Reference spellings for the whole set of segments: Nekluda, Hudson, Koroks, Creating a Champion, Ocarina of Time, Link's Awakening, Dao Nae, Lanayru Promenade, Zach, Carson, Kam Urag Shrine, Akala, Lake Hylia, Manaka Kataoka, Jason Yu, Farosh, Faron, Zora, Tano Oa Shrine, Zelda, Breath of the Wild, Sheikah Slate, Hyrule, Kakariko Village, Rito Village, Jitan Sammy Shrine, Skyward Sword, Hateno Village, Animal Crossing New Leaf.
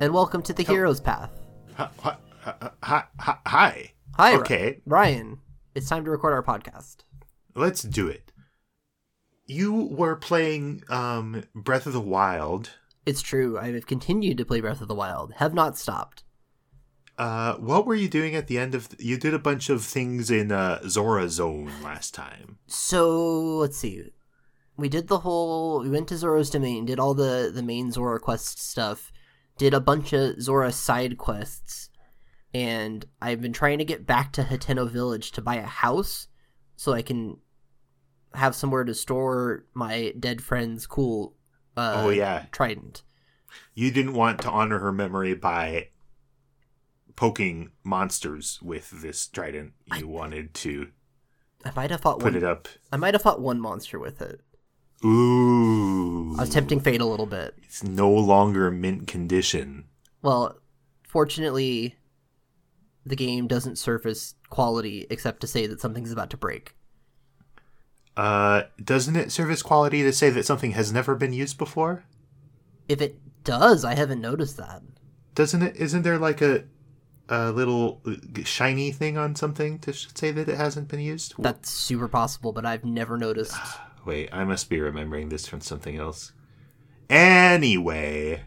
and welcome to the Hero's Path. Hi. Hi, okay. Ryan. It's time to record our podcast. Let's do it. You were playing Breath of the Wild. It's true. I have continued to play Breath of the Wild. Have not stopped. What were you doing at the end of... You did a bunch of things in Zora Zone last time. So, let's see. We did the whole... We went to Zora's Domain, did all the main Zora quest stuff, did a bunch of Zora side quests, and I've been trying to get back to Hateno Village to buy a house so I can have somewhere to store my dead friend's cool trident. You didn't want to honor her memory by... poking monsters with this trident. I might have fought one monster with it. Ooh. I was tempting fate a little bit. It's no longer mint condition. Well, fortunately, the game doesn't surface quality except to say that something's about to break. Doesn't it surface quality to say that something has never been used before? If it does, I haven't noticed that. Doesn't it? Isn't there like a little shiny thing on something to say that it hasn't been used? That's super possible, but I've never noticed. Wait, I must be remembering this from something else. Anyway,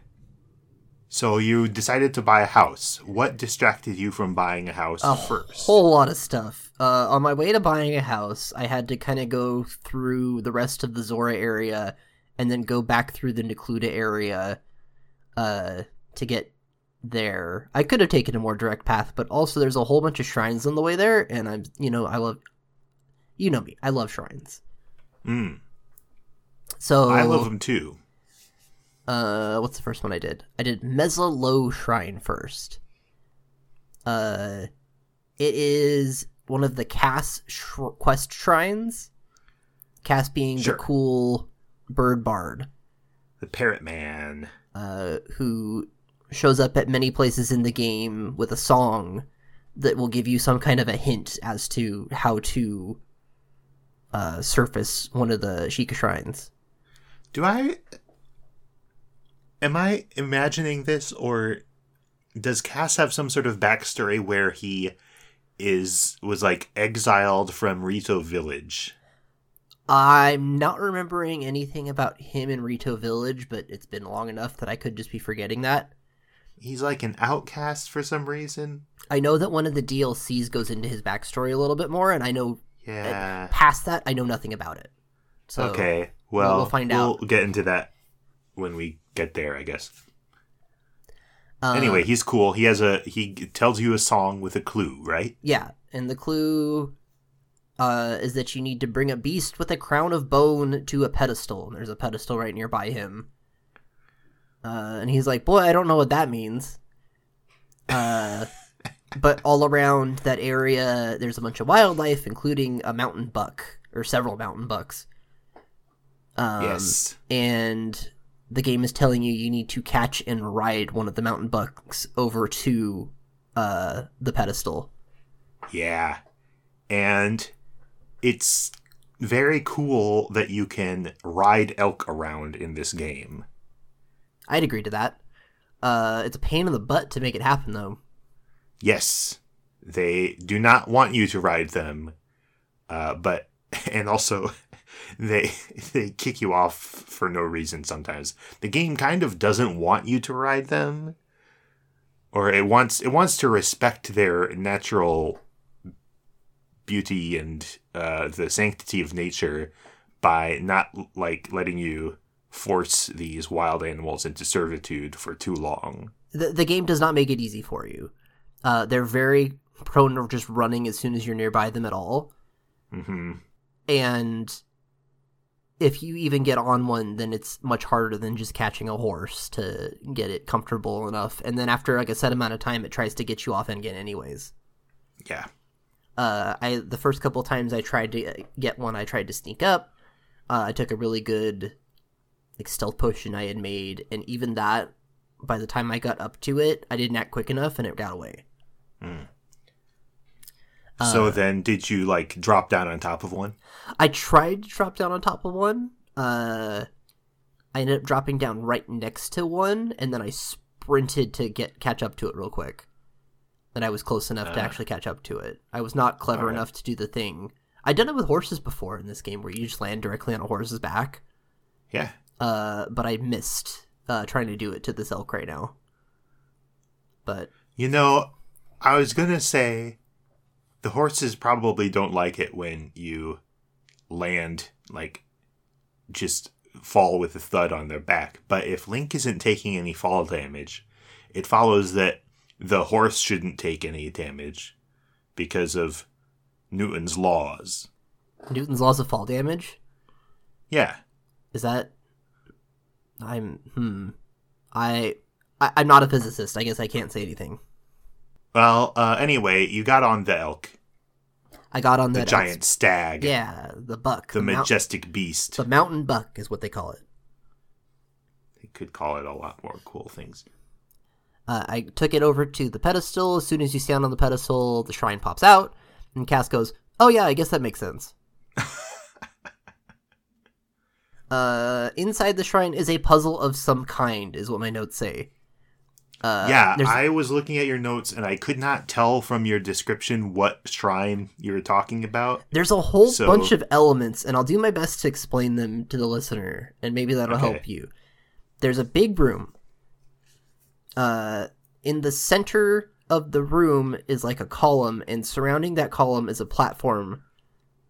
so you decided to buy a house. What distracted you from buying a house first? A whole lot of stuff. On my way to buying a house, I had to kind of go through the rest of the Zora area and then go back through the Nekluda area to get there. I could have taken a more direct path, but also there's a whole bunch of shrines on the way there, and I love shrines. Mm. So I love them too. What's the first one I did? I did Mesalo Shrine first. It is one of the Cass quest shrines. Cass being the cool bird bard, the parrot man, who shows up at many places in the game with a song that will give you some kind of a hint as to how to surface one of the Sheikah shrines. Am I imagining this, or does Cass have some sort of backstory where he was like exiled from Rito Village? I'm not remembering anything about him in Rito Village, but it's been long enough that I could just be forgetting that. He's like an outcast for some reason. I know that one of the DLCs goes into his backstory a little bit more, and I know past that, I know nothing about it. So okay, well, we'll find out. We'll get into that when we get there, I guess. Anyway, he's cool. He tells you a song with a clue, right? Yeah, and the clue is that you need to bring a beast with a crown of bone to a pedestal. There's a pedestal right nearby him. And he's like, boy, I don't know what that means. But all around that area, there's a bunch of wildlife, including a mountain buck, or several mountain bucks. Yes. And the game is telling you need to catch and ride one of the mountain bucks over to the pedestal. Yeah. And it's very cool that you can ride elk around in this game. I'd agree to that. It's a pain in the butt to make it happen, though. Yes. They do not want you to ride them. And also, they kick you off for no reason sometimes. The game kind of doesn't want you to ride them. Or it wants to respect their natural beauty and the sanctity of nature by not, like, letting you force these wild animals into servitude for too long. The game does not make it easy for you. They're very prone to just running as soon as you're nearby them at all. Mm-hmm. And if you even get on one, then it's much harder than just catching a horse to get it comfortable enough. And then after like a set amount of time, it tries to get you off again anyways. Yeah. The first couple times I tried to get one, I tried to sneak up. I took a really good... like stealth potion I had made, and even that, by the time I got up to it, I didn't act quick enough, and it got away. Mm. So then, did you like drop down on top of one? I tried to drop down on top of one. I ended up dropping down right next to one, and then I sprinted to catch up to it real quick. That I was close enough to actually catch up to it. I was not clever enough to do the thing. I'd done it with horses before in this game where you just land directly on a horse's back. Yeah. But I missed trying to do it to this elk right now. But you know, I was going to say the horses probably don't like it when you land, like, just fall with a thud on their back. But if Link isn't taking any fall damage, it follows that the horse shouldn't take any damage because of Newton's laws. Newton's laws of fall damage? Yeah. Is that... I'm not a physicist. I guess I can't say anything. Well, anyway, you got on the elk. I got on the giant stag. Yeah, the buck. The majestic beast. The mountain buck is what they call it. They could call it a lot more cool things. I took it over to the pedestal. As soon as you stand on the pedestal, the shrine pops out. And Cass goes, oh yeah, I guess that makes sense. Inside the shrine is a puzzle of some kind, is what my notes say. I was looking at your notes, and I could not tell from your description what shrine you were talking about. There's a whole bunch of elements, and I'll do my best to explain them to the listener, and maybe that'll help you. There's a big room. In the center of the room is like a column, and surrounding that column is a platform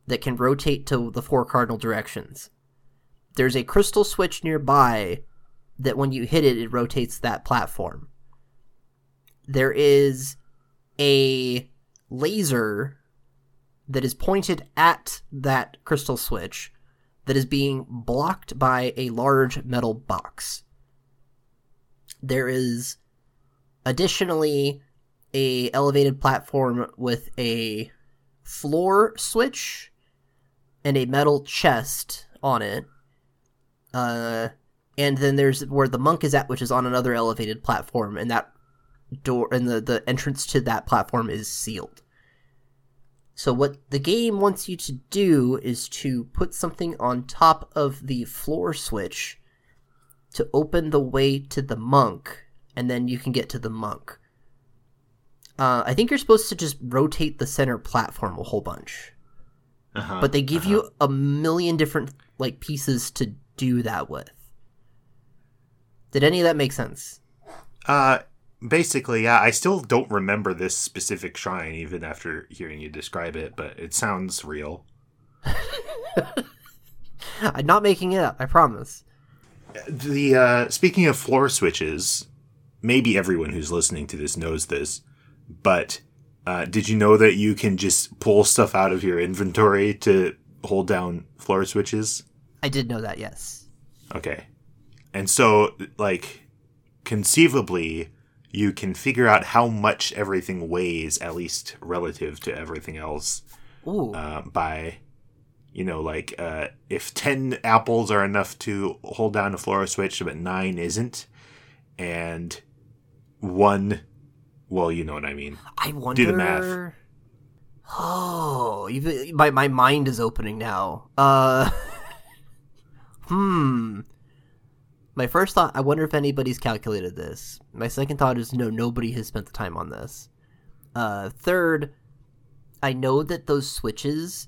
that can rotate to the four cardinal directions. There's a crystal switch nearby that when you hit it, it rotates that platform. There is a laser that is pointed at that crystal switch that is being blocked by a large metal box. There is additionally a elevated platform with a floor switch and a metal chest on it. And then there's where the monk is at, which is on another elevated platform, and that door and the entrance to that platform is sealed. So what the game wants you to do is to put something on top of the floor switch to open the way to the monk, and then you can get to the monk. I think you're supposed to just rotate the center platform a whole bunch. Uh-huh, but they give you a million different like pieces to do that with. Did any of that make sense? Basically, yeah. I still don't remember this specific shrine even after hearing you describe it, but it sounds real. I'm not making it up, I promise. The speaking of floor switches, maybe everyone who's listening to this knows this, but did you know that you can just pull stuff out of your inventory to hold down floor switches? I did know that, yes. Okay. And so, like, conceivably, you can figure out how much everything weighs, at least relative to everything else, by... You know, like, if 10 apples are enough to hold down a floor switch, but 9 isn't, and 1, well, you know what I mean. I wonder... Do the math. Oh, my mind is opening now. My first thought, I wonder if anybody's calculated this. My second thought is, no, nobody has spent the time on this. Third, I know that those switches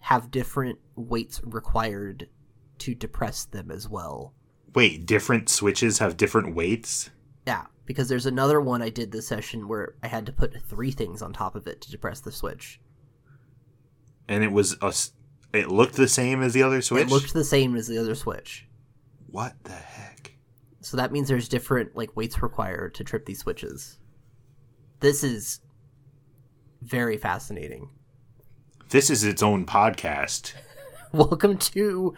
have different weights required to depress them as well. Wait, different switches have different weights? Yeah, because there's another one I did this session where I had to put 3 things on top of it to depress the switch. And it looked the same as the other switch? It looked the same as the other switch. What the heck? So that means there's different like weights required to trip these switches. This is very fascinating. This is its own podcast. Welcome to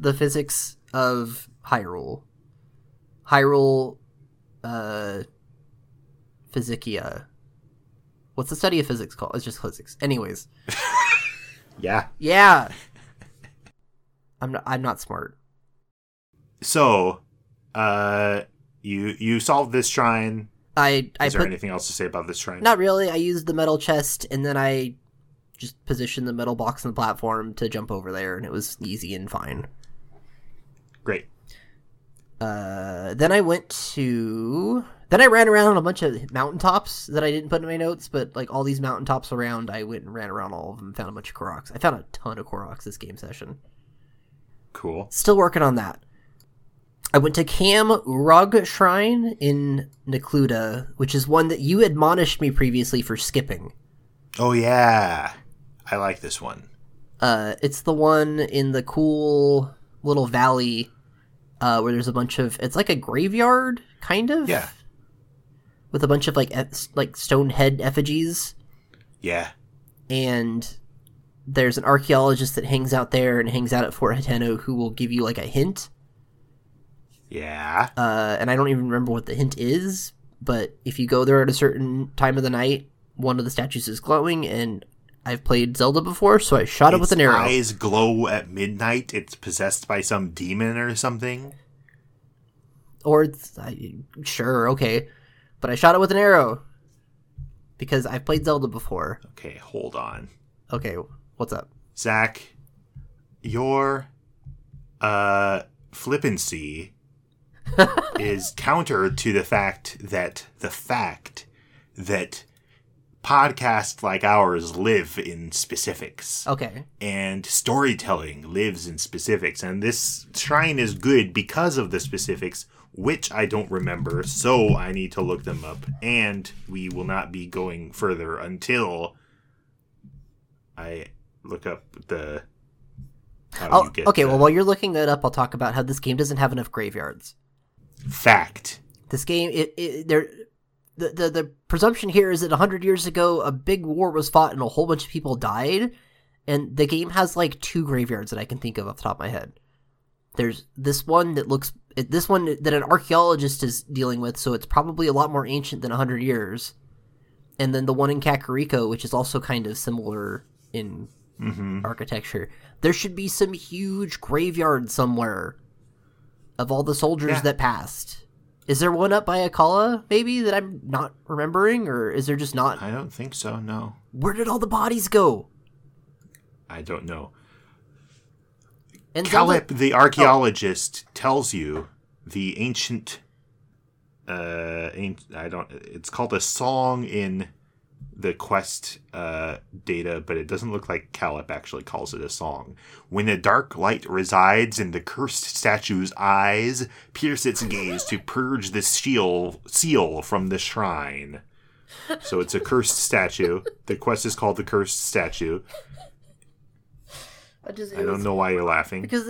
the physics of Hyrule. Hyrule Physicia. What's the study of physics called? It's just physics. Anyways. Yeah. I'm not smart. So, you solved this shrine. Is there anything else to say about this shrine? Not really. I used the metal chest, and then I just position the metal box on the platform to jump over there, and it was easy and fine. Great. Then I went to Then I ran around on a bunch of mountaintops that I didn't put in my notes, but like all these mountaintops around, I went and ran around all of them, found a bunch of Koroks. I found a ton of Koroks this game session. Cool. Still working on that. I went to Kam Urag Shrine in Nekluda, which is one that you admonished me previously for skipping. Oh, yeah. I like this one. It's the one in the cool little valley where there's a bunch of... It's like a graveyard, kind of? Yeah. With a bunch of, like stone head effigies. Yeah. And there's an archaeologist that hangs out there and hangs out at Fort Hateno who will give you, like, a hint. Yeah. And I don't even remember what the hint is, but if you go there at a certain time of the night, one of the statues is glowing, and I've played Zelda before, so I shot it with an arrow. Its eyes glow at midnight. It's possessed by some demon or something. Or, sure, okay. But I shot it with an arrow, because I've played Zelda before. Okay, hold on. Okay, what's up? Zach, your flippancy... is counter to the fact that podcasts like ours live in specifics. Okay. And storytelling lives in specifics. And this shrine is good because of the specifics, which I don't remember, so I need to look them up. And we will not be going further until I look up the... while you're looking that up, I'll talk about how this game doesn't have enough graveyards. Fact. This game, the presumption here is that 100 years ago, a big war was fought and a whole bunch of people died, and the game has like 2 graveyards that I can think of off the top of my head. There's this one that an archaeologist is dealing with, so it's probably a lot more ancient than 100 years, and then the one in Kakariko, which is also kind of similar in architecture. There should be some huge graveyard somewhere of all the soldiers that passed. Is there one up by Akala, maybe, that I'm not remembering? Or is there just not? I don't think so, no. Where did all the bodies go? I don't know. And Calip, the archaeologist, tells you the ancient... It's called a song in... the quest data, but it doesn't look like Calip actually calls it a song. When a dark light resides in the cursed statue's eyes, pierce its gaze to purge the seal from the shrine. So it's a cursed statue. The quest is called the cursed statue. I don't know why you're laughing. Because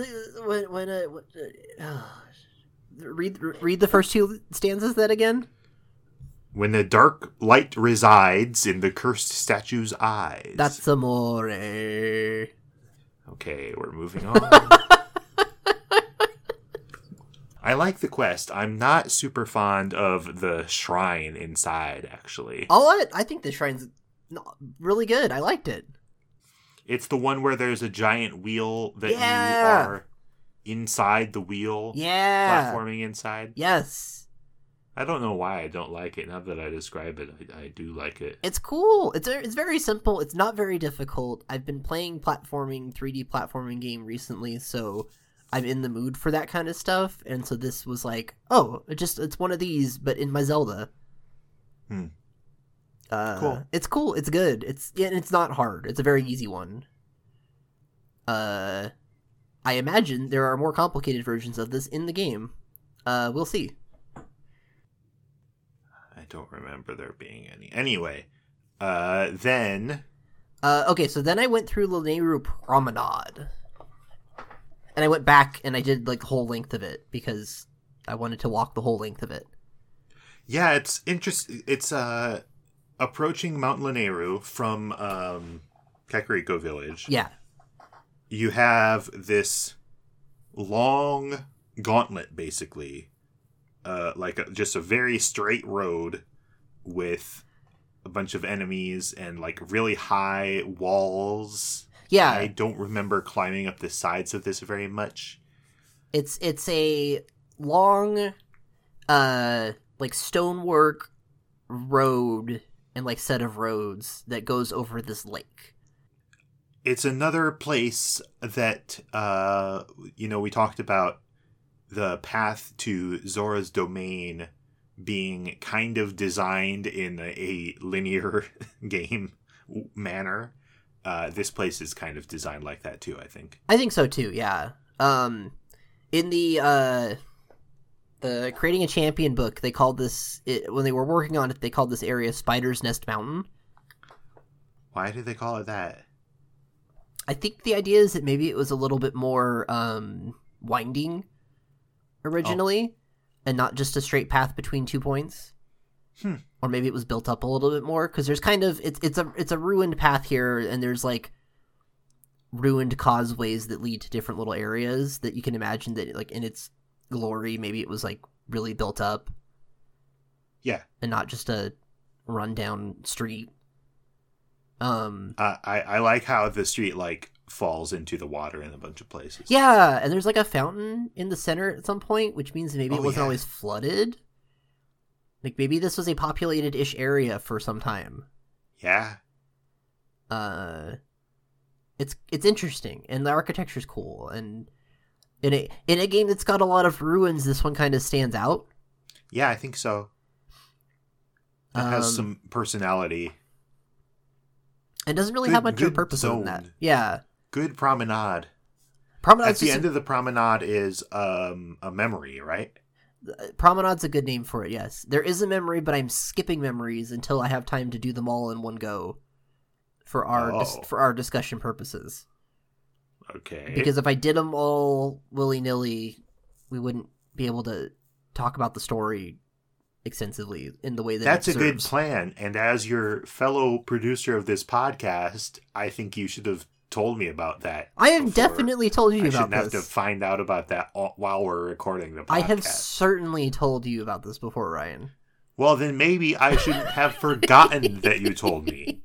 read the first 2 stanzas that again. When a dark light resides in the cursed statue's eyes. That's amore. Okay, we're moving on. I like the quest. I'm not super fond of the shrine inside, actually. I think the shrine's really good. I liked it. It's the one where there's a giant wheel that you are inside the wheel. Yeah. Platforming inside. Yes. I don't know why I don't like it. Now that I describe it, I do like it. It's cool. It's very simple. It's not very difficult. I've been playing 3D platforming game recently, so I'm in the mood for that kind of stuff. And so this was like, it's one of these, but in my Zelda. It's cool. It's good. It's not hard. It's a very easy one. I imagine there are more complicated versions of this in the game. We'll see. Don't remember there being any. Anyway, then... so then I went through Lanayru Promenade. And I went back and I did, the whole length of it because I wanted to walk the whole length of it. Yeah, it's interesting. It's approaching Mount Lanayru from Kakariko Village. Yeah. You have this long gauntlet, basically, just a very straight road with a bunch of enemies and really high walls. Yeah, I don't remember climbing up the sides of this very much. It's a long, stonework road and set of roads that goes over this lake. It's another place that we talked about. The path to Zora's Domain being kind of designed in a linear game manner, this place is kind of designed like that too, I think. I think so too, yeah. In the Creating a Champion book, they called this, when they were working on it, they called this area Spider's Nest Mountain. Why did they call it that? I think the idea is that maybe it was a little bit more winding originally, and not just a straight path between 2 points. Or maybe it was built up a little bit more, because there's kind of, it's a ruined path here, and there's like ruined causeways that lead to different little areas that you can imagine that, like, in its glory, maybe it was like really built up. Yeah. And not just a rundown street. I like how the street like falls into the water in a bunch of places. Yeah, and there's like a fountain in the center at some point, which means maybe it wasn't always flooded. Like maybe this was a populated-ish area for some time. Yeah. It's interesting, and the architecture's cool, and in a game that's got a lot of ruins, this one kind of stands out. Yeah, I think so. It has some personality. And doesn't really have much of a purpose in that. Yeah. Good promenade. At the end of the promenade is a memory, right? Promenade's a good name for it, yes. There is a memory, but I'm skipping memories until I have time to do them all in one go for our discussion purposes. Okay. Because if I did them all willy-nilly, we wouldn't be able to talk about the story extensively in the way that that's a good plan. And as your fellow producer of this podcast, I think you should have told me about that. I have definitely told you about this. I shouldn't have to find out about that while we're recording the podcast. I have certainly told you about this before, Ryan. Well, then maybe I shouldn't have forgotten that you told me.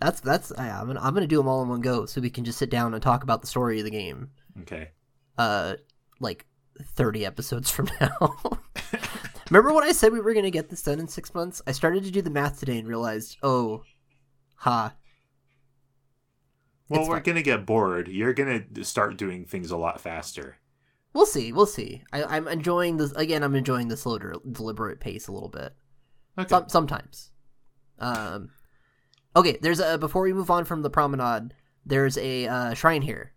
I'm gonna do them all in one go, so we can just sit down and talk about the story of the game. Okay. Like 30 episodes from now. Remember when I said we were going to get this done in 6 months? I started to do the math today and realized, well, we're going to get bored. You're going to start doing things a lot faster. We'll see. We'll see. I'm enjoying this. Again, I'm enjoying the slow, deliberate pace a little bit. Okay. Sometimes. Okay, there's a, before we move on from the promenade, there's a shrine here.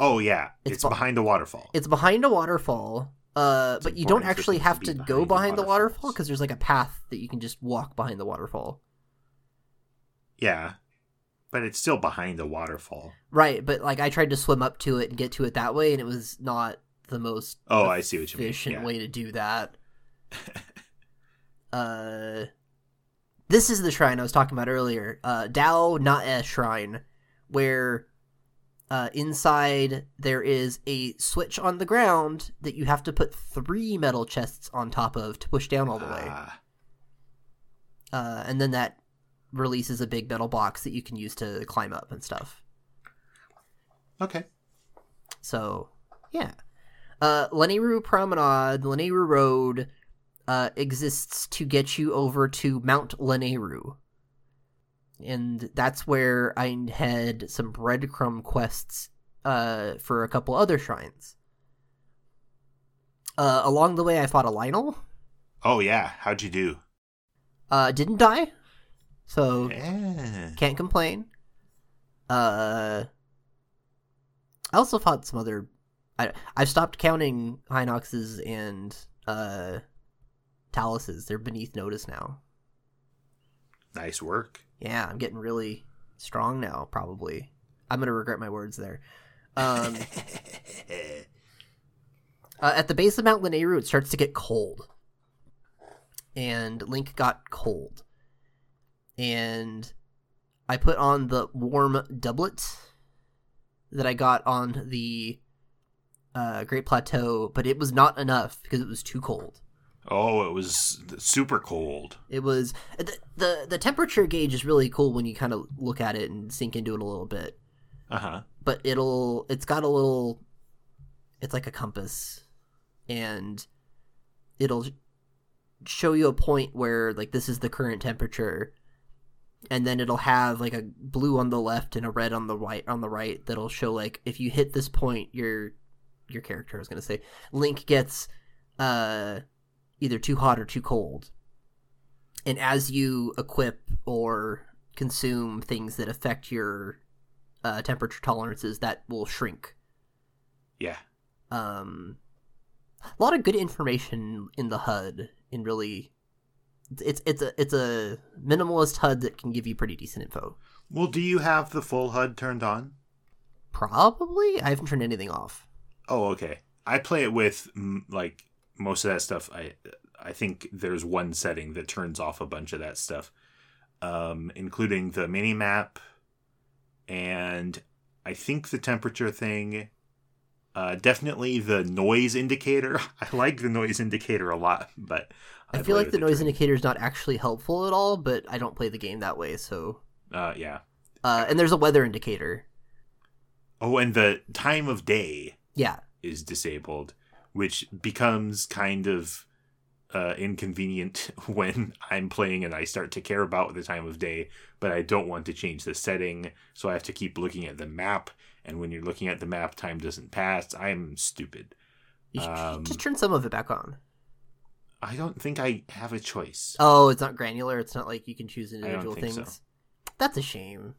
Oh, yeah. It's behind a waterfall. It's behind a waterfall. But you don't actually have to go behind the waterfall, because there's like a path that you can just walk behind the waterfall. Yeah, but it's still behind the waterfall. Right, but like I tried to swim up to it and get to it that way, and it was not the most I see what you mean. Efficient way to do that. This is the shrine I was talking about earlier, Dao Nae Shrine, where... inside there is a switch on the ground that you have to put 3 metal chests on top of to push down all the way. And then that releases a big metal box that you can use to climb up and stuff. Okay. So, yeah. Lanayru Promenade, Lanayru Road, exists to get you over to Mount Lanayru. And that's where I had some breadcrumb quests for a couple other shrines. Along the way, I fought a Lionel. Oh, yeah. How'd you do? Didn't die. So, Can't complain. I also fought some other... I've stopped counting Hinoxes and Taluses. They're beneath notice now. Nice work. Yeah, I'm getting really strong now, probably. I'm going to regret my words there. At the base of Mount Lanayru, it starts to get cold. And Link got cold. And I put on the warm doublet that I got on the Great Plateau, but it was not enough because it was too cold. Oh, it was super cold. It was the temperature gauge is really cool when you kind of look at it and sink into it a little bit. Uh-huh. But it's like a compass, and it'll show you a point where like this is the current temperature, and then it'll have like a blue on the left and a red on the right that'll show like if you hit this point, your character, I was going to say, Link gets either too hot or too cold. And as you equip or consume things that affect your temperature tolerances, that will shrink. Yeah. A lot of good information in the HUD, and really, it's a minimalist HUD that can give you pretty decent info. Well, do you have the full HUD turned on? Probably. I haven't turned anything off. Oh, okay. I play it with, like, most of that stuff. I think there's one setting that turns off a bunch of that stuff, including the mini-map, and I think the temperature thing. Definitely the noise indicator. I like the noise indicator a lot, but I feel like the noise indicator is not actually helpful at all, but I don't play the game that way, so... yeah. And there's a weather indicator. Oh, and the time of day is disabled, which becomes kind of inconvenient when I'm playing and I start to care about the time of day, but I don't want to change the setting, so I have to keep looking at the map. And when you're looking at the map, time doesn't pass. I'm stupid. You should just turn some of it back on. I don't think I have a choice. Oh, it's not granular? It's not like you can choose individual things? I don't think so. That's a shame.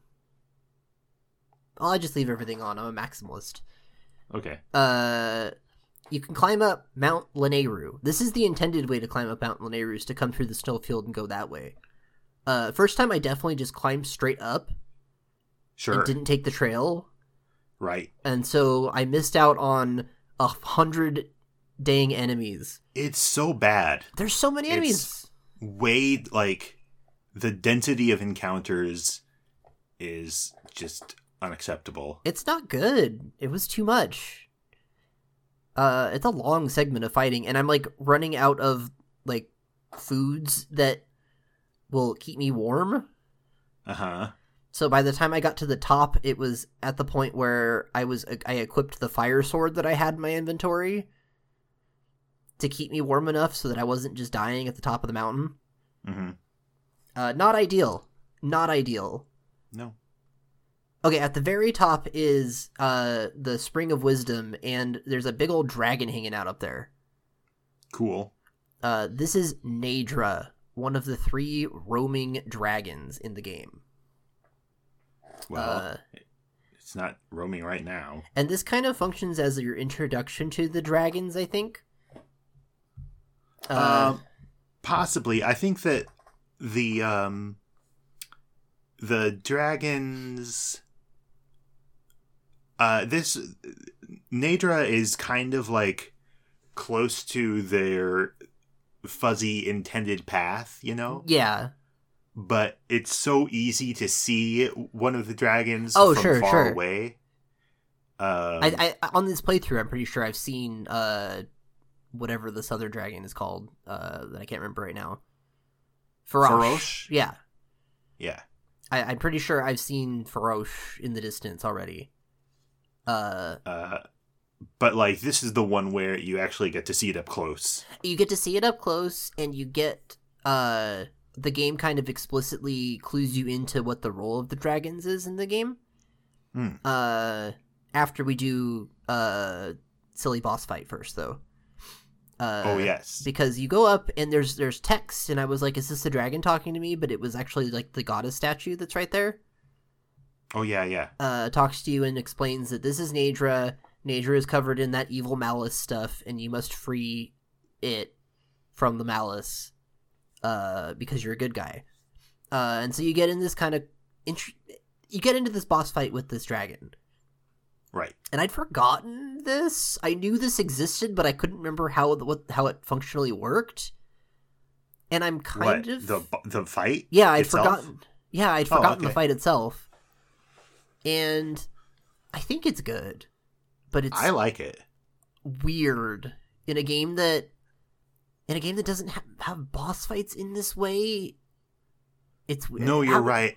Well, I just leave everything on. I'm a maximalist. Okay. You can climb up Mount Lanayru. This is the intended way to climb up Mount Lanayru, is to come through the snowfield and go that way. First time, I definitely just climbed straight up. Sure. And didn't take the trail. Right. And so I missed out on 100 dang enemies. It's so bad. There's so many enemies. Way, like, the density of encounters is just unacceptable. It's not good. It was too much. It's a long segment of fighting, and I'm, like, running out of, like, foods that will keep me warm. Uh-huh. So by the time I got to the top, it was at the point where I equipped the fire sword that I had in my inventory to keep me warm enough so that I wasn't just dying at the top of the mountain. Mm-hmm. Not ideal. Not ideal. No. Okay, at the very top is the Spring of Wisdom, and there's a big old dragon hanging out up there. Cool. This is Naydra, one of the 3 roaming dragons in the game. Well, it's not roaming right now. And this kind of functions as your introduction to the dragons, I think. Possibly. I think that the dragons... this... Naydra is kind of, like, close to their fuzzy intended path, you know? Yeah. But it's so easy to see one of the dragons from far away. I on this playthrough, I'm pretty sure I've seen whatever this other dragon is called that I can't remember right now. Farosh? Yeah. Yeah. I'm pretty sure I've seen Farosh in the distance already. But, like, this is the one where you actually get to see it up close. You get to see it up close, and you get... the game kind of explicitly clues you into what the role of the dragons is in the game. Mm. After we do silly boss fight first, though. Oh, yes. Because you go up and there's text, and I was like, is this the dragon talking to me? But it was actually, like, the goddess statue that's right there. Oh, yeah, yeah. Talks to you and explains that this is Naydra. Naydra is covered in that evil malice stuff, and you must free it from the malice. Because you're a good guy. And so you get in this kind of... you get into this boss fight with this dragon. Right. And I'd forgotten this. I knew this existed, but I couldn't remember how it functionally worked. And I'm kind of... The fight? Yeah, I'd forgotten the fight itself. And I think it's good. But it's... I like it. Weird. In a game that doesn't have boss fights in this way, it's weird. No, you're right.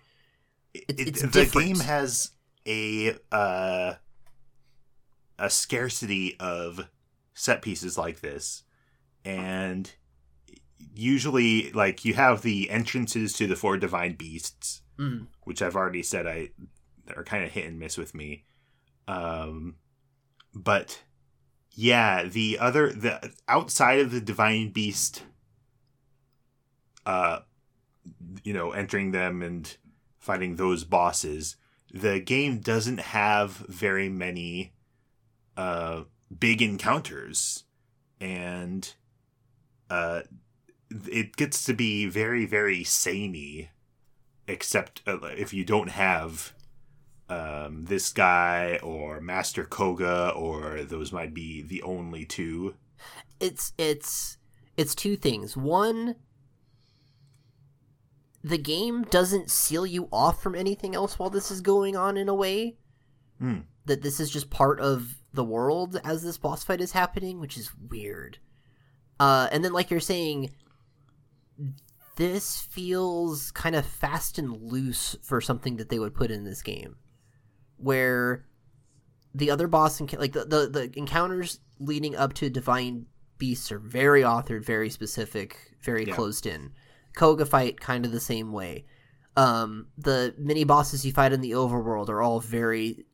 It's the game has a scarcity of set pieces like this, and usually, like, you have the entrances to the 4 divine beasts, which I've already said are kind of hit and miss with me, but Yeah, the outside of the Divine Beast, entering them and fighting those bosses, the game doesn't have very many big encounters, and it gets to be very, very samey, except if you don't have this guy or Master Koga, or those might be the only two. It's two things. One, the game doesn't seal you off from anything else while this is going on in a way. Mm. That this is just part of the world as this boss fight is happening, which is weird. And then, like you're saying, this feels kind of fast and loose for something that they would put in this game, where the other boss, like the encounters leading up to Divine Beasts, are very authored, very specific, very closed in. Koga fight kind of the same way. The mini bosses you fight in the overworld are all very,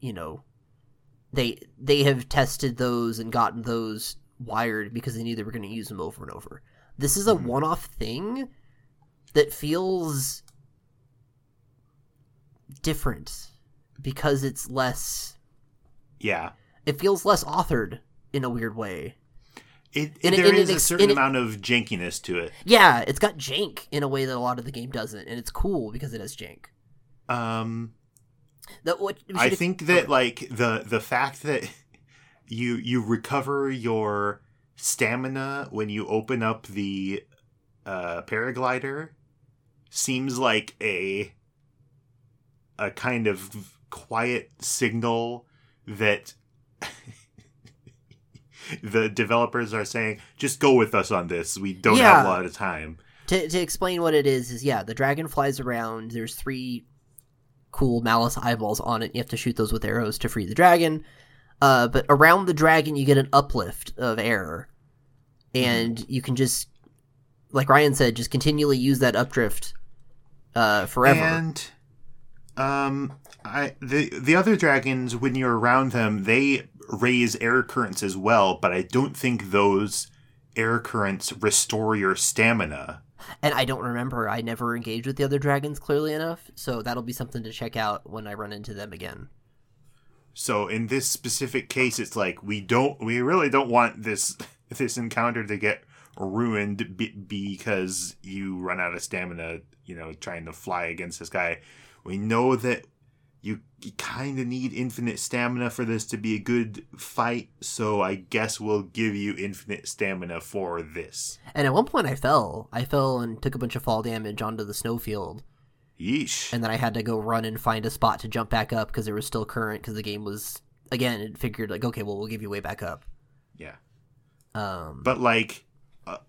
they have tested those and gotten those wired because they knew they were going to use them over and over. This is a one-off thing that feels different because it's less... Yeah. It feels less authored in a weird way. There is a certain amount of jankiness to it. Yeah, it's got jank in a way that a lot of the game doesn't, and it's cool because it has jank. I think the fact that you recover your stamina when you open up the paraglider seems like a kind of quiet signal that the developers are saying, just go with us on this. We don't have a lot of time. To explain what it is the dragon flies around. There's 3 cool malice eyeballs on it. You have to shoot those with arrows to free the dragon. But around the dragon, you get an uplift of air. And you can just, like Ryan said, just continually use that updrift forever. And the other dragons, when you're around them, they raise air currents as well, but I don't think those air currents restore your stamina. And I don't remember. I never engaged with the other dragons clearly enough, so that'll be something to check out when I run into them again. So in this specific case, it's like we really don't want this encounter to get ruined because you run out of stamina, trying to fly against this guy. We know that you kind of need infinite stamina for this to be a good fight, so I guess we'll give you infinite stamina for this. And at one point I fell and took a bunch of fall damage onto the snowfield. Yeesh. And then I had to go run and find a spot to jump back up because there was still current, because the game was, again, it figured like, okay, well, we'll give you way back up. Yeah. But like,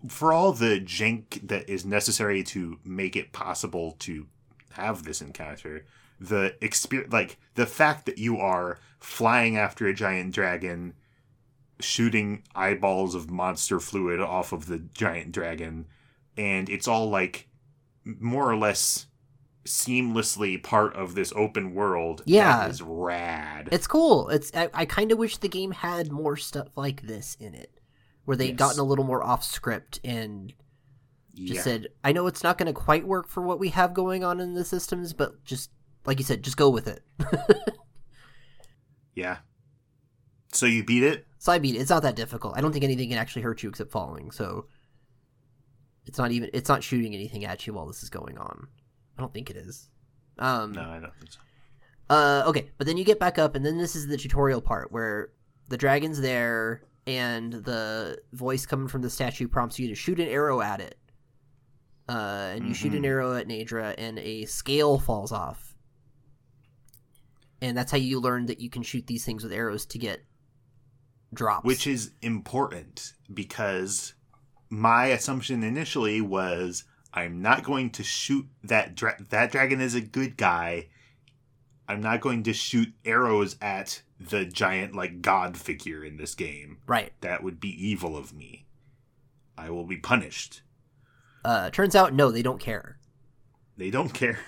for all the jank that is necessary to make it possible to have this encounter, the experience, like the fact that you are flying after a giant dragon, shooting eyeballs of monster fluid off of the giant dragon, and it's all like more or less seamlessly part of this open world. Yeah, that is rad. It's cool. I kind of wish the game had more stuff like this in it, where they'd gotten a little more off script and just said, I know it's not going to quite work for what we have going on in the systems, but just, like you said, just go with it. Yeah. So you beat it? So I beat it. It's not that difficult. I don't think anything can actually hurt you except falling, so it's not shooting anything at you while this is going on. I don't think it is. No, I don't think so. Okay, but then you get back up, and then this is the tutorial part where the dragon's there, and the voice coming from the statue prompts you to shoot an arrow at it. And you shoot an arrow at Naydra, and a scale falls off. And that's how you learn that you can shoot these things with arrows to get drops. Which is important, because my assumption initially was, I'm not going to shoot that dragon is a good guy. I'm not going to shoot arrows at the giant, like, god figure in this game. Right. That would be evil of me. I will be punished. Turns out, no, they don't care. They don't care.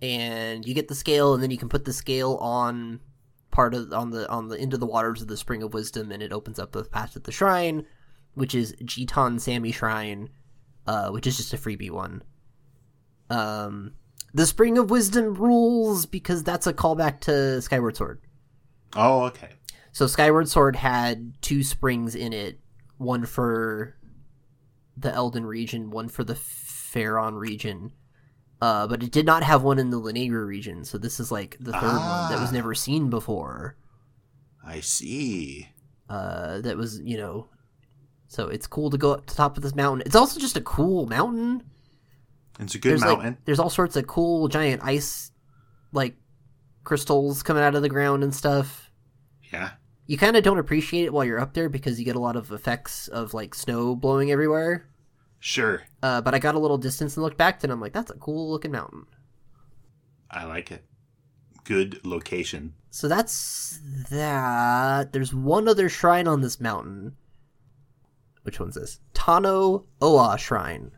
And you get the scale, and then you can put the scale on part of on the into the waters of the Spring of Wisdom, and it opens up a path to the shrine, which is Jitan Sammy Shrine, which is just a freebie one. The Spring of Wisdom rules because that's a callback to Skyward Sword. Oh, okay. So Skyward Sword had two springs in it, one for the Elden region, one for the Faron region, but it did not have one in the Lanayru region, so this is like the third one that was never seen before. I see. That was, you know, so it's cool to go up to the top of this mountain. It's also just a cool mountain. It's a good mountain. Like, there's all sorts of cool giant ice, like, crystals coming out of the ground and stuff. Yeah. You kind of don't appreciate it while you're up there because you get a lot of effects of, like, snow blowing everywhere. Sure. But I got a little distance and looked back, and I'm like, that's a cool-looking mountain. I like it. Good location. So that's that. There's one other shrine on this mountain. Which one's this? Tano Oa Shrine.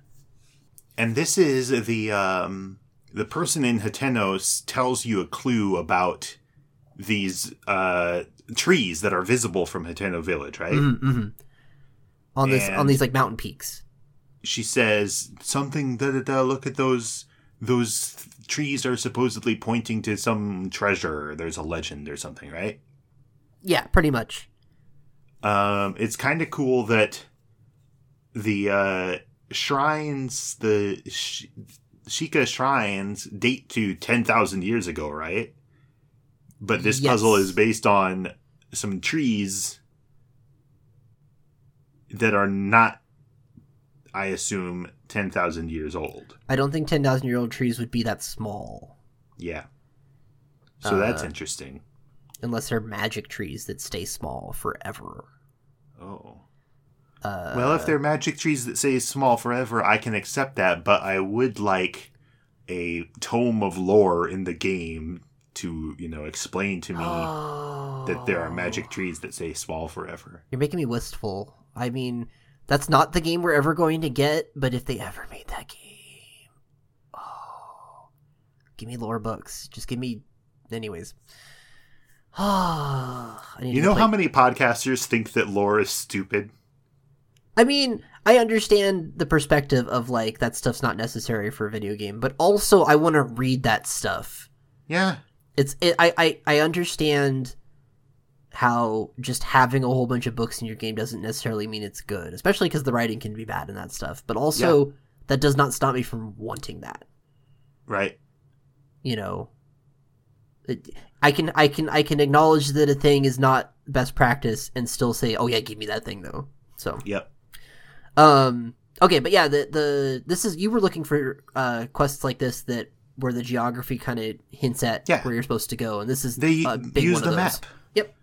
And this is the person in Hateno tells you a clue about these trees that are visible from Hateno Village, right? Mm-hmm. On these like mountain peaks. She says something. Look at those trees are supposedly pointing to some treasure. There's a legend or something, right? Yeah, pretty much. It's kind of cool that the shrines, the Sheikah shrines date to 10,000 years ago, right? But this puzzle is based on some trees that are not, I assume, 10,000 years old. I don't think 10,000-year-old trees would be that small. Yeah. So that's interesting. Unless they're magic trees that stay small forever. Oh. Well, if they're magic trees that say small forever, I can accept that, but I would like a tome of lore in the game to, you know, explain to me that there are magic trees that say small forever. You're making me wistful. I mean, that's not the game we're ever going to get, but if they ever made that game... Oh. Give me lore books. Just give me... Anyways. You know how many podcasters think that lore is stupid? I mean, I understand the perspective of, like, that stuff's not necessary for a video game, but also I want to read that stuff. Yeah. I understand how just having a whole bunch of books in your game doesn't necessarily mean it's good, especially because the writing can be bad and that stuff, but also that does not stop me from wanting that. Right. You know, I can acknowledge that a thing is not best practice and still say, oh yeah, give me that thing though. So. Yep. Okay, but yeah, you were looking for quests like this that where the geography kind of hints at where you're supposed to go, and this is a big use one of those. Map. Yep.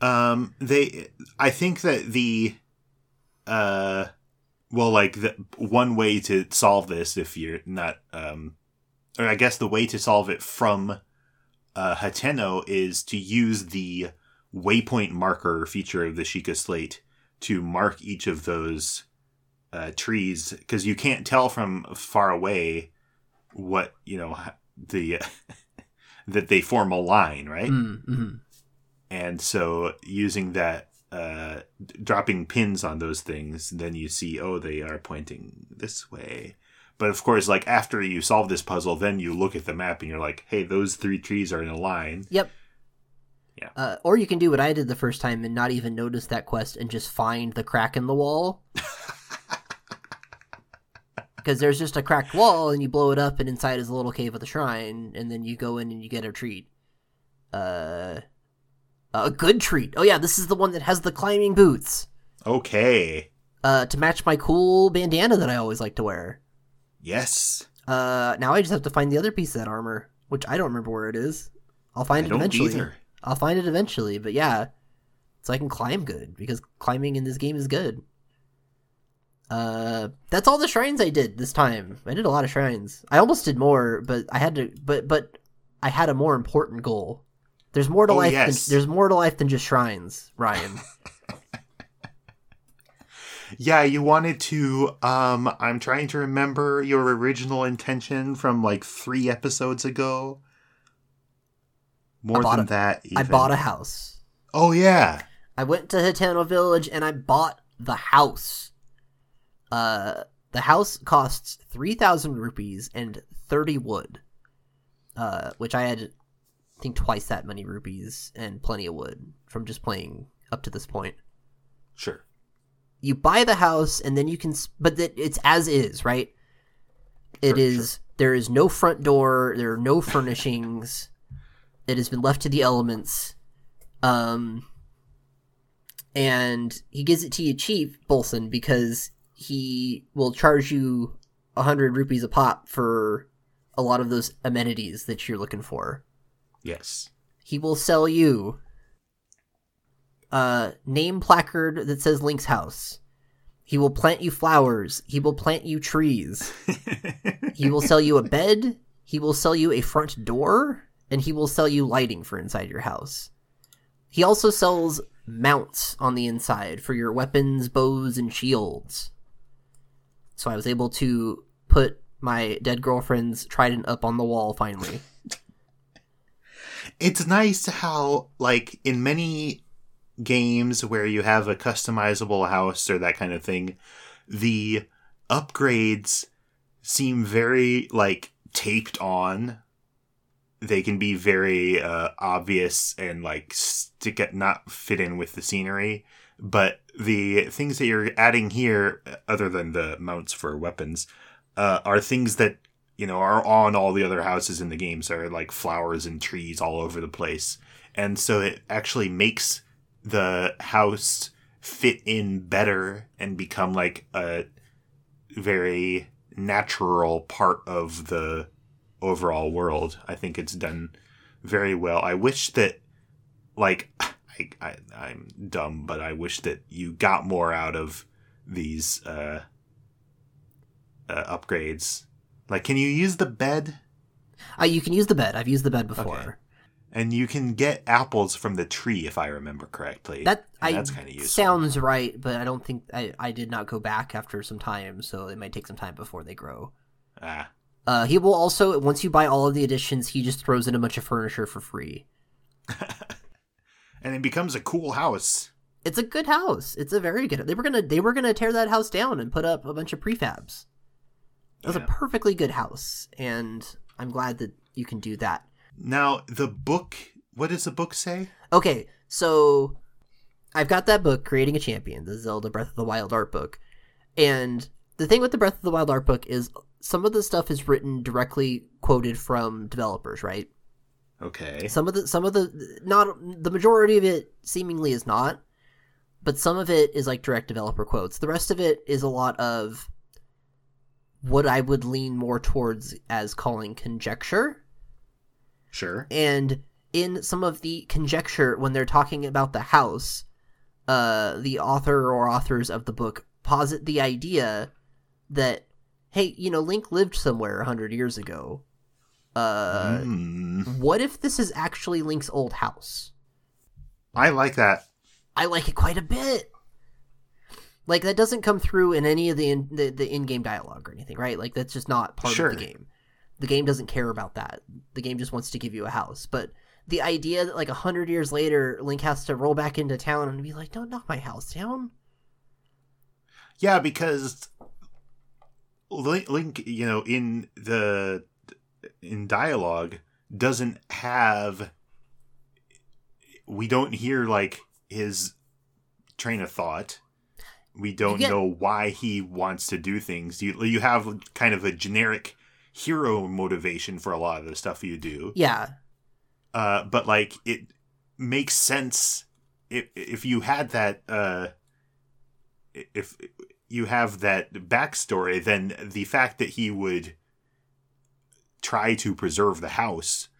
I think that one way to solve this, if you're not, or I guess the way to solve it from Hateno is to use the waypoint marker feature of the Sheikah Slate to mark each of those trees, because you can't tell from far away what, you know, the that they form a line, right? Mm-hmm. And so using that, dropping pins on those things, then you see, oh, they are pointing this way. But of course, like, after you solve this puzzle, then you look at the map and you're like, hey, those three trees are in a line. Yep. Yeah. Or you can do what I did the first time and not even notice that quest and just find the crack in the wall. Because there's just a cracked wall and you blow it up and inside is a little cave with a shrine, and then you go in and you get a treat. A good treat. Oh yeah, this is the one that has the climbing boots. Okay. To match my cool bandana that I always like to wear. Yes. Now I just have to find the other piece of that armor, which I don't remember where it is. I'll find it eventually, but yeah. So I can climb good, because climbing in this game is good. That's all the shrines I did this time. I did a lot of shrines. I almost did more, but I had a more important goal. There's more to life there's more to life than just shrines, Ryan. Yeah, you wanted to I'm trying to remember your original intention from like 3 episodes ago. More than that, even. I bought a house. Oh, yeah. I went to Hateno Village and I bought the house. The house costs 3,000 rupees and 30 wood, which I had, I think, twice that many rupees and plenty of wood from just playing up to this point. Sure. You buy the house and then you can, but it's as is, right? It is, sure. There is no front door. There are no furnishings. It has been left to the elements. And he gives it to you cheap, Bolson, because he will charge you 100 rupees a pop for a lot of those amenities that you're looking for. Yes. He will sell you a name placard that says Link's house. He will plant you flowers. He will plant you trees. He will sell you a bed. He will sell you a front door. And he will sell you lighting for inside your house. He also sells mounts on the inside for your weapons, bows, and shields. So I was able to put my dead girlfriend's trident up on the wall finally. It's nice how, like, in many games where you have a customizable house or that kind of thing, the upgrades seem very, like, taped on. They can be very obvious and, like, not fit in with the scenery. But the things that you're adding here, other than the mounts for weapons, are things that, you know, are on all the other houses in the game. So there are, like, flowers and trees all over the place. And so it actually makes the house fit in better and become, like, a very natural part of the overall world. I think it's done very well. I wish that, like, I'm dumb, but I wish that you got more out of these upgrades. Like, can you use the bed? You can use the bed. I've used the bed before. Okay. And you can get apples from the tree, if I remember correctly. That's kind of useful. Sounds right, but I don't think I did not go back after some time, so it might take some time before they grow. He will also, once you buy all of the additions, he just throws in a bunch of furniture for free. And it becomes a cool house. It's a good house. It's a very good. They were gonna tear that house down and put up a bunch of prefabs. It was a perfectly good house, and I'm glad that you can do that. Now, the book, what does the book say? Okay, so I've got that book, Creating a Champion, the Zelda Breath of the Wild art book. And the thing with the Breath of the Wild art book is some of the stuff is written directly quoted from developers, right? Okay. Not the majority of it seemingly is not, but some of it is like direct developer quotes. The rest of it is a lot of what I would lean more towards as calling conjecture. Sure. And in some of the conjecture, when they're talking about the house, the author or authors of the book posit the idea that, hey, you know, Link lived somewhere 100 years ago. What if this is actually Link's old house? I like that. I like it quite a bit. Like, that doesn't come through in any of the in-game dialogue or anything, right? Like, that's just not part of the game. The game doesn't care about that. The game just wants to give you a house. But the idea that, like, 100 years later, Link has to roll back into town and be like, don't knock my house down. Yeah, because Link, you know, in dialogue doesn't have, we don't hear, like, his train of thought. We don't know why he wants to do things. You have kind of a generic hero motivation for a lot of the stuff you do. Yeah. But, like, it makes sense if you had that, if you have that backstory, then the fact that he would try to preserve the house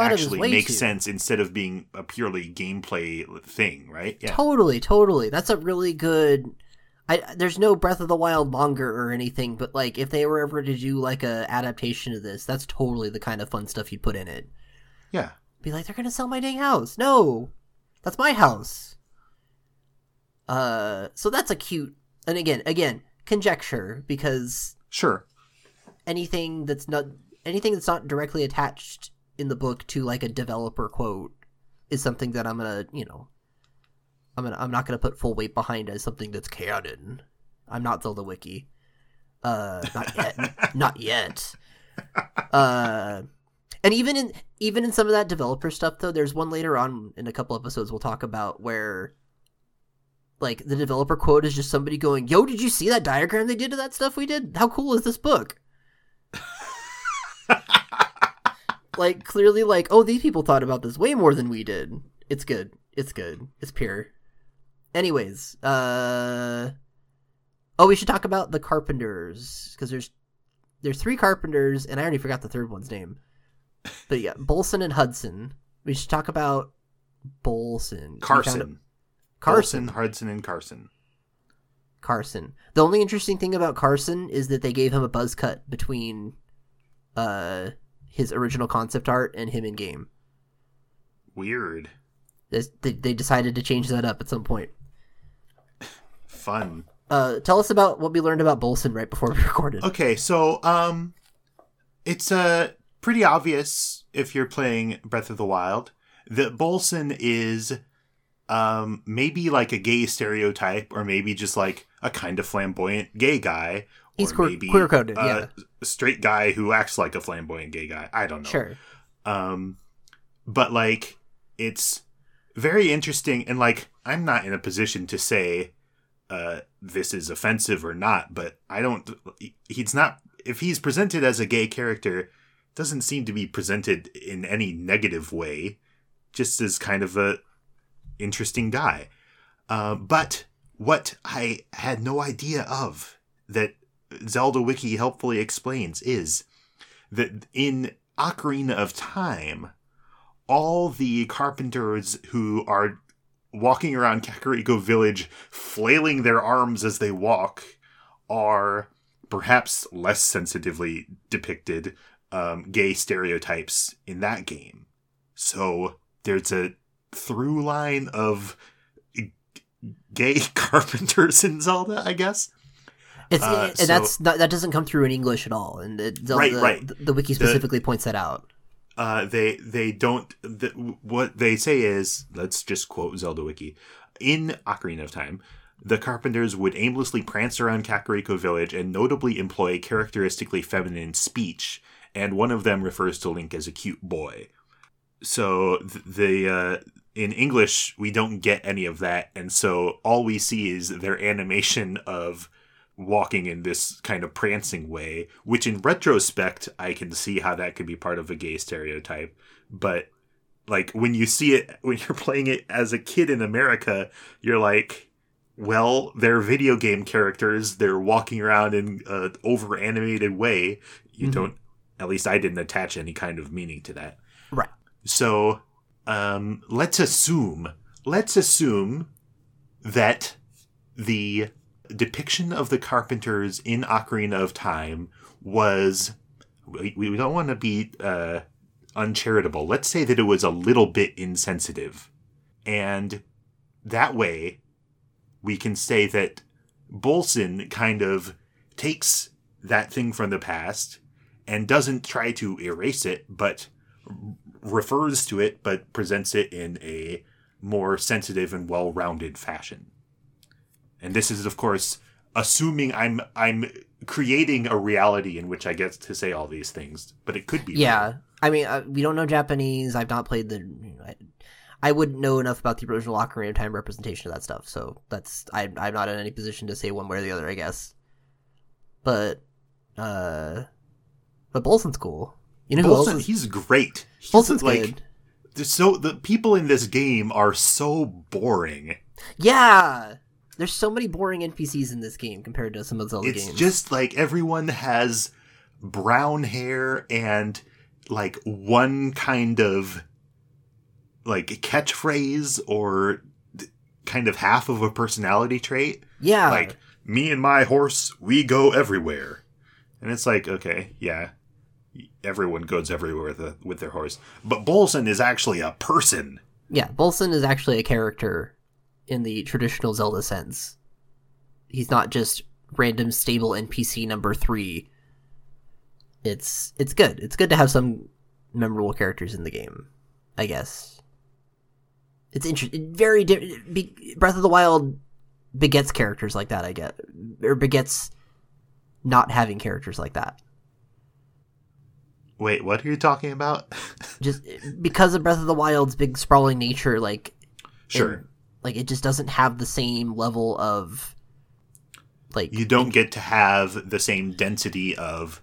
actually makes sense instead of being a purely gameplay thing, right? Yeah. Totally. That's a really good. There's no Breath of the Wild manga or anything, but, like, if they were ever to do, like, a adaptation of this, that's totally the kind of fun stuff you put in it. Yeah. Be like, they're gonna sell my dang house. No, that's my house. So that's a cute. And again, conjecture, because anything that's not directly attached in the book to like a developer quote is something that I'm gonna, you know, I'm not gonna put full weight behind as something that's canon. I'm not Zelda Wiki. Not yet. Not yet. And even in some of that developer stuff though, there's one later on in a couple episodes we'll talk about where like the developer quote is just somebody going, "Yo, did you see that diagram they did of that stuff we did? How cool is this book?" Like clearly like, oh, these people thought about this way more than we did. It's good. It's good. It's pure. Anyways, oh, we should talk about the carpenters, because there's three carpenters, and I already forgot the third one's name. But yeah, Bolson and Hudson. We should talk about Bolson. Carson. Bolson, Hudson, and Carson. The only interesting thing about Carson is that they gave him a buzz cut between his original concept art and him in game. Weird. They decided to change that up at some point. Fun. Tell us about what we learned about Bolson right before we recorded. Okay, so it's pretty obvious if you're playing Breath of the Wild that Bolson is maybe like a gay stereotype, or maybe just like a kind of flamboyant gay guy. He's queer-coded, yeah. A straight guy who acts like a flamboyant gay guy. I don't know. Sure. But like it's very interesting, and like I'm not in a position to say this is offensive or not, but I don't, he's not, if he's presented as a gay character, it doesn't seem to be presented in any negative way, just as kind of a interesting guy. But what I had no idea of that Zelda Wiki helpfully explains is that in Ocarina of Time, all the carpenters who are walking around Kakariko Village, flailing their arms as they walk, are perhaps less sensitively depicted gay stereotypes in that game. So there's a through line of gay carpenters in Zelda, I guess. That doesn't come through in English at all, and Zelda, right. The wiki specifically points that out. What they say is, let's just quote Zelda Wiki. In Ocarina of Time, the carpenters would aimlessly prance around Kakariko Village and notably employ characteristically feminine speech, and one of them refers to Link as a cute boy. So in English, we don't get any of that, and so all we see is their animation of walking in this kind of prancing way, which in retrospect I can see how that could be part of a gay stereotype, but like when you see it when you're playing it as a kid in America, you're like, well, they're video game characters, they're walking around in an over animated way. You don't, at least I didn't attach any kind of meaning to that, right? So let's assume that the depiction of the carpenters in Ocarina of Time was, we don't want to be uncharitable, let's say that it was a little bit insensitive, and that way we can say that Bolson kind of takes that thing from the past and doesn't try to erase it, but refers to it, but presents it in a more sensitive and well-rounded fashion. And this is, of course, assuming I'm creating a reality in which I get to say all these things, but it could be. Yeah, bad. I mean, we don't know Japanese. I've not played the. I wouldn't know enough about the original Ocarina of Time representation of that stuff, so that's I'm not in any position to say one way or the other, I guess. But Bolson's cool. You know, Bolson, he's great. Bolson's like good. So the people in this game are so boring. Yeah. There's so many boring NPCs in this game compared to some of Zelda games. It's just like everyone has brown hair and like one kind of like catchphrase or kind of half of a personality trait. Yeah. Like, me and my horse, we go everywhere. And it's like, okay, yeah, everyone goes everywhere with their horse. But Bolson is actually a person. Yeah, Bolson is actually a character. In the traditional Zelda sense, he's not just random stable NPC number 3. It's good. It's good to have some memorable characters in the game, I guess. It's interesting. Very Breath of the Wild begets characters like that, I guess. Or begets not having characters like that. Wait, what are you talking about? Just because of Breath of the Wild's big sprawling nature, like... Sure. And, like, it just doesn't have the same level of... like you don't get to have the same density of...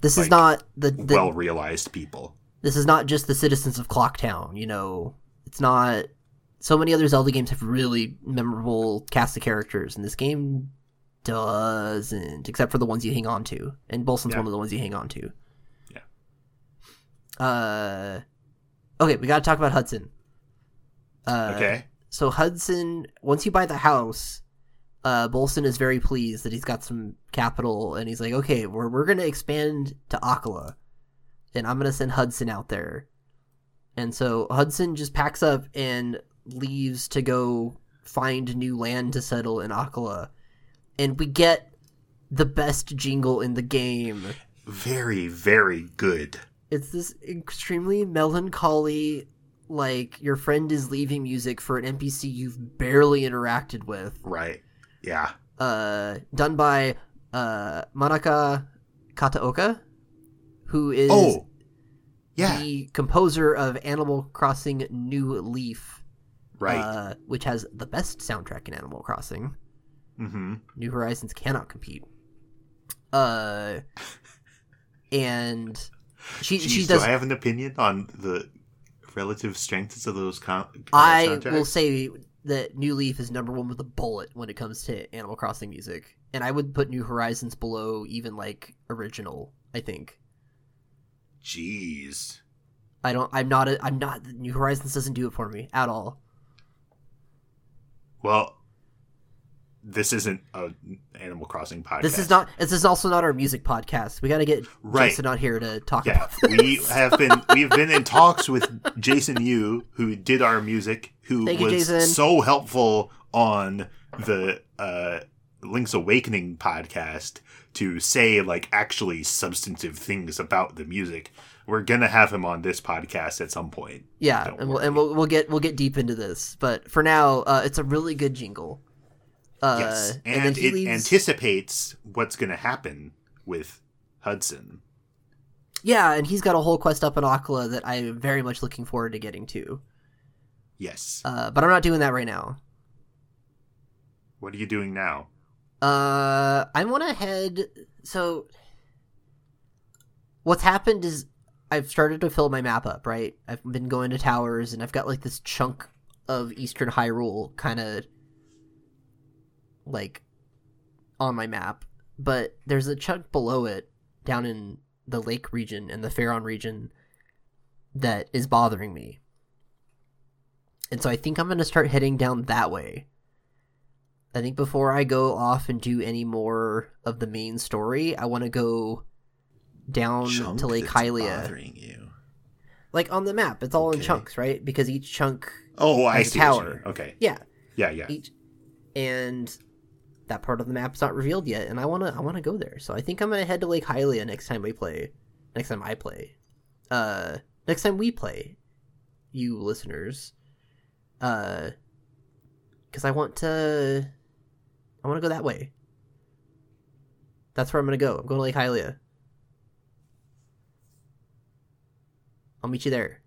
This is not the well-realized people. This is not just the citizens of Clocktown, you know... It's not... So many other Zelda games have really memorable cast of characters, and this game doesn't, except for the ones you hang on to. And Bolson's one of the ones you hang on to. Yeah. Okay, we gotta talk about Hudson. Okay. So Hudson, once you buy the house, Bolson is very pleased that he's got some capital, and he's like, okay, we're gonna expand to Akala, and I'm gonna send Hudson out there. And so Hudson just packs up and leaves to go find new land to settle in Akala. And we get the best jingle in the game. Very, very good. It's this extremely melancholy, like, your friend is leaving music for an NPC you've barely interacted with. Right. Yeah. Done by Manaka Kataoka, who is... Oh. Yeah. The composer of Animal Crossing New Leaf. Right. Which has the best soundtrack in Animal Crossing. Mm-hmm. New Horizons cannot compete. And she does... Do I have an opinion on the relative strengths of those soundtracks? I will say that New Leaf is number one with a bullet when it comes to Animal Crossing music. And I would put New Horizons below even, like, original, I think. Jeez, I'm not. New Horizons doesn't do it for me at all. Well, this isn't an Animal Crossing podcast. This is not. This is also not our music podcast. We got to get Jason out here to talk about this. We've been in talks with Jason Yu, who did our music, who so helpful on the Link's Awakening podcast. To say, like, actually substantive things about the music. We're gonna have him on this podcast at some point. Yeah, we'll get deep into this, but for now, it's a really good jingle. Yes, and it anticipates what's gonna happen with Hudson. Yeah, and he's got a whole quest up in Akala that I am very much looking forward to getting to. Yes, but I'm not doing that right now. What are you doing now? I want to head, so what's happened is I've started to fill my map up, right? I've been going to towers, and I've got, like, this chunk of Eastern Hyrule kind of, like, on my map. But there's a chunk below it, down in the lake region and the Faron region, that is bothering me. And so I think I'm going to start heading down that way. I think before I go off and do any more of the main story, I want to go down to Lake Hylia. Bothering you. Like, on the map, it's all in chunks, right? Because each chunk has a tower. Okay. Yeah. Yeah, yeah. And that part of the map's not revealed yet, and I wanna go there. So I think I'm gonna head to Lake Hylia next time I play. Next time we play, you listeners. Because I want to go that way. That's where I'm going to go. I'm going to Lake Hylia. I'll meet you there.